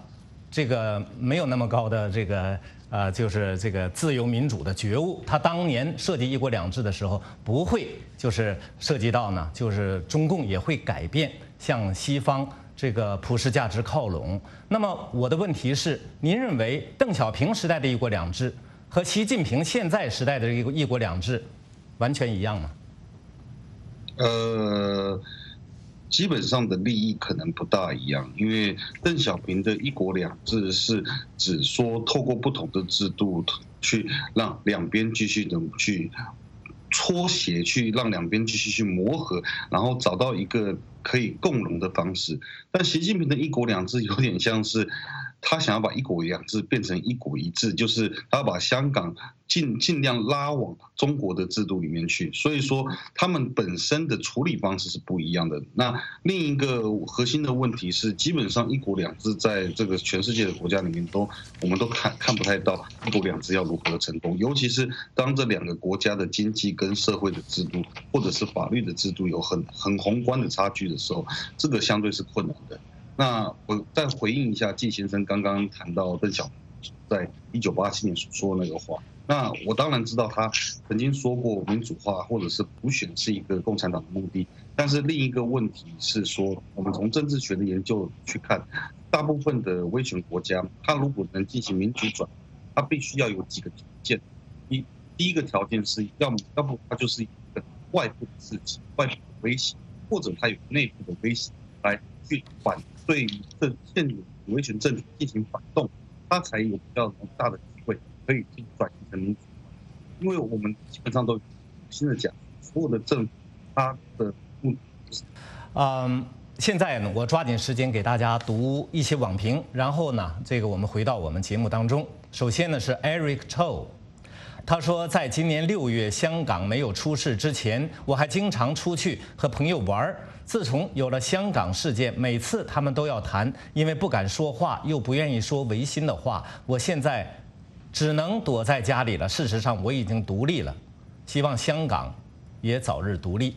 这个没有那么高的这个呃就是这个自由民主的觉悟，他当年设计一国两制的时候不会就是涉及到呢，就是中共也会改变向西方这个普世价值靠拢。那么我的问题是，您认为邓小平时代的一国两制和习近平现在时代的一个一国两制完全一样吗？呃，基本上的利益可能不大一样，因为邓小平的一国两制是只说透过不同的制度去让两边继续能去搓协，去让两边继续去磨合，然后找到一个可以共荣的方式。但习近平的一国两制有点像是他想要把一国两制变成一国一制，就是他要把香港尽尽量拉往中国的制度里面去，所以说他们本身的处理方式是不一样的。那另一个核心的问题是，基本上一国两制在这个全世界的国家里面都我们都看看不太到一国两制要如何成功，尤其是当这两个国家的经济跟社会的制度或者是法律的制度有很很宏观的差距的时候，这个相对是困难的。那我再回应一下季先生刚刚谈到邓小平在一九八七年所说的那个话。那我当然知道他曾经说过民主化或者是普选是一个共产党的目的，但是另一个问题是说，我们从政治学的研究去看，大部分的威权国家，他如果能进行民主转，他必须要有几个条件。一，第一个条件是要要不他就是一个外部的刺激、外部的威胁，或者他有内部的威胁来去反对政现有威权政府进行反动，他才有比较大的机会可以去转型成民主。因为我们基本上都新的讲，所有的政府他的目的就是，嗯，现在呢，我抓紧时间给大家读一些网评，然后呢，这个我们回到我们节目当中。首先呢是 Eric Cho。他说，在今年六月香港没有出事之前，我还经常出去和朋友玩。自从有了香港事件，每次他们都要谈，因为不敢说话，又不愿意说违心的话。我现在只能躲在家里了。事实上，我已经独立了，希望香港也早日独立。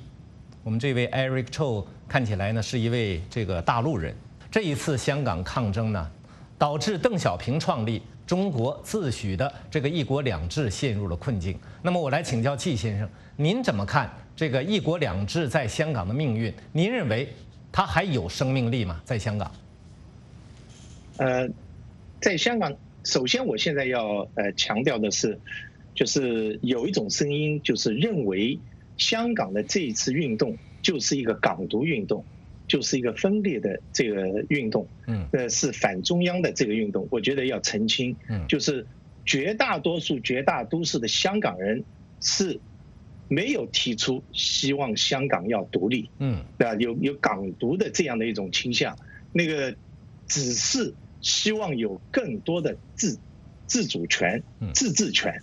我们这位 Eric Cho 看起来呢是一位这个大陆人。这一次香港抗争呢，导致邓小平创立中国自诩的这个一国两制陷入了困境。那么我来请教季先生，您怎么看这个一国两制在香港的命运？您认为它还有生命力吗？在香港？呃，在香港，首先我现在要呃强调的是，就是有一种声音，就是认为香港的这一次运动就是一个港独运动，就是一个分裂的这个运动，嗯，呃，是反中央的这个运动。我觉得要澄清，嗯，就是绝大多数、绝大多数的香港人是没有提出希望香港要独立，嗯，对吧？有有港独的这样的一种倾向，那个只是希望有更多的自自主权、自治权。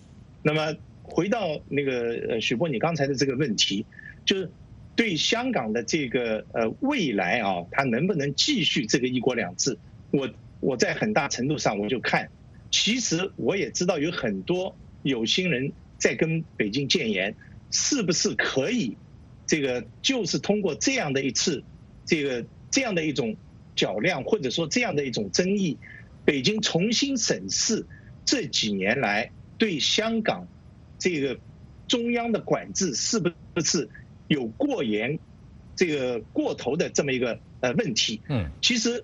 那么回到那个呃，许波你刚才的这个问题，就是对香港的这个呃未来啊，它能不能继续这个一国两制？我我在很大程度上我就看，其实我也知道有很多有心人在跟北京建言，是不是可以这个就是通过这样的一次这个这样的一种较量，或者说这样的一种争议，北京重新审视这几年来对香港这个中央的管制是不是？ 有过严，这个过头的这么一个呃问题。嗯，其实，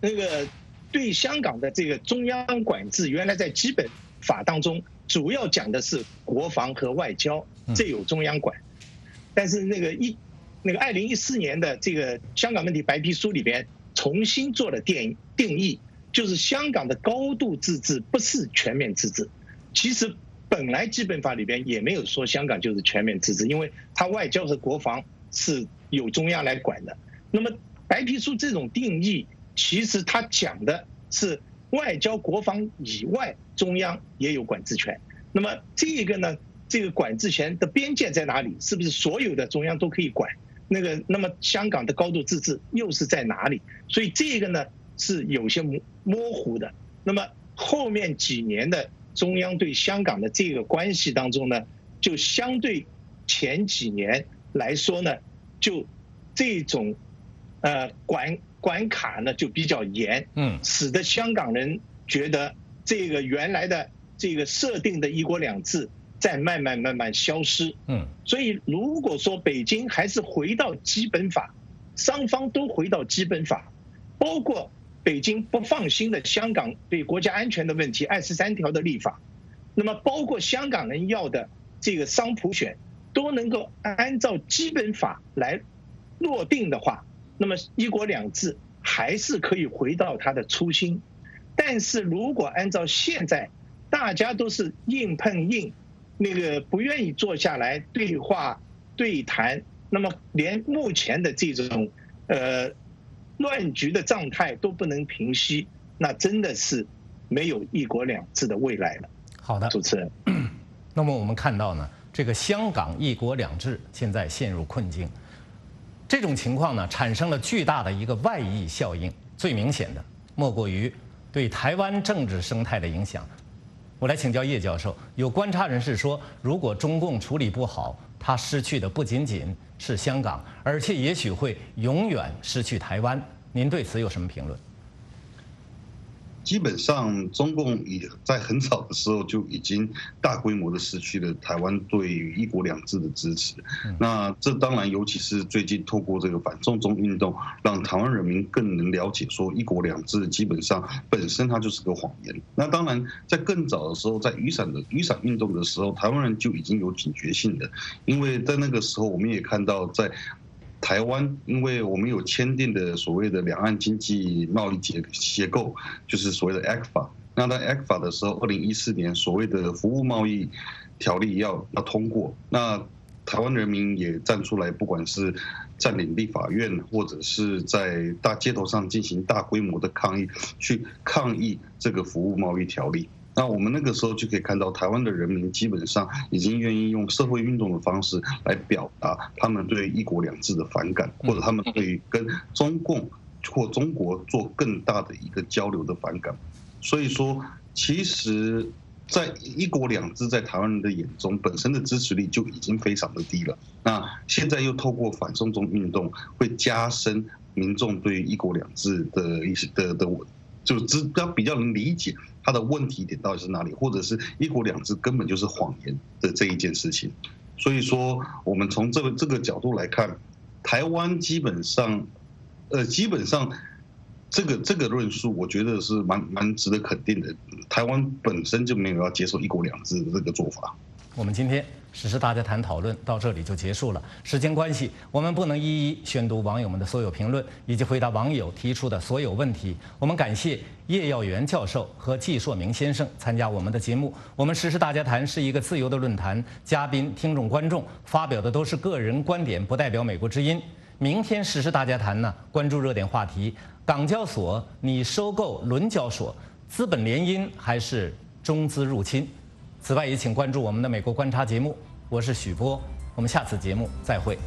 那个对香港的这个中央管制，原来在基本法当中主要讲的是国防和外交，这有中央管。但是那个一那个二零一四年的这个香港问题白皮书里边重新做了定定义，就是香港的高度自治不是全面自治。其实。 本来基本法里边也没有说香港就是全面自治，因为它外交和国防是由中央来管的。那么白皮书这种定义，其实它讲的是外交、国防以外，中央也有管制权。那么这个呢，这个管制权的边界在哪里？是不是所有的中央都可以管？那个，那么香港的高度自治又是在哪里？所以这个呢是有些模糊的。那么后面几年的。 中央对香港的这个关系当中呢，就相对前几年来说呢，就这种呃管管卡呢就比较严，嗯，使得香港人觉得这个原来的这个设定的一国两制在慢慢慢慢消失，嗯，所以如果说北京还是回到基本法，双方都回到基本法，包括。 北京不放心的香港对国家安全的问题，二十三条的立法，那么包括香港人要的这个双普选，都能够按照基本法来落定的话，那么一国两制还是可以回到它的初心。但是如果按照现在大家都是硬碰硬，那个不愿意坐下来对话对谈，那么连目前的这种呃。 乱局的状态都不能平息，那真的是没有一国两制的未来了。好的，主持人。那么我们看到呢，这个香港一国两制现在陷入困境，这种情况呢产生了巨大的一个外溢效应，最明显的莫过于对台湾政治生态的影响。我来请教叶教授，有观察人士说，如果中共处理不好，它失去的不仅仅。 是香港，而且也许会永远失去台湾。您对此有什么评论？基本上，中共已在很早的时候就已经大规模的失去了台湾对于一国两制的支持。嗯、那这当然，尤其是最近透过这个反送中运动，让台湾人民更能了解说一国两制基本上本身它就是个谎言。那当然，在更早的时候，在雨伞的雨伞运动的时候，台湾人就已经有警觉性的，因为在那个时候我们也看到在。 台湾，因为我们有签订的所谓的两岸经济贸易结结构，就是所谓的 A C F A。那在 A C F A 的时候，二零一四年所谓的服务贸易条例要要通过，那台湾人民也站出来，不管是占领立法院，或者是在大街头上进行大规模的抗议，去抗议这个服务贸易条例。 那我们那个时候就可以看到，台湾的人民基本上已经愿意用社会运动的方式来表达他们对一国两制的反感，或者他们对跟中共或中国做更大的一个交流的反感。所以说，其实，在一国两制在台湾人的眼中，本身的支持力就已经非常的低了。那现在又透过反送中运动，会加深民众对一国两制的一些的的。 就知要比较能理解他的问题点到底是哪里，或者是一国两制根本就是谎言的这一件事情。所以说，我们从这个这个角度来看，台湾基本上，呃，基本上这个这个论述，我觉得是蛮蛮值得肯定的。台湾本身就没有要接受一国两制的这个做法。我们今天时事大家谈讨论到这里就结束了，时间关系，我们不能一一宣读网友们的所有评论以及回答网友提出的所有问题。我们感谢叶耀元教授和季硕明先生参加我们的节目。我们时事大家谈是一个自由的论坛，嘉宾、听众、观众发表的都是个人观点，不代表美国之音。明天时事大家谈呢，关注热点话题：港交所拟收购伦交所，资本联姻还是中资入侵？ 此外，也请关注我们的美国观察节目。我是许波，我们下次节目再会。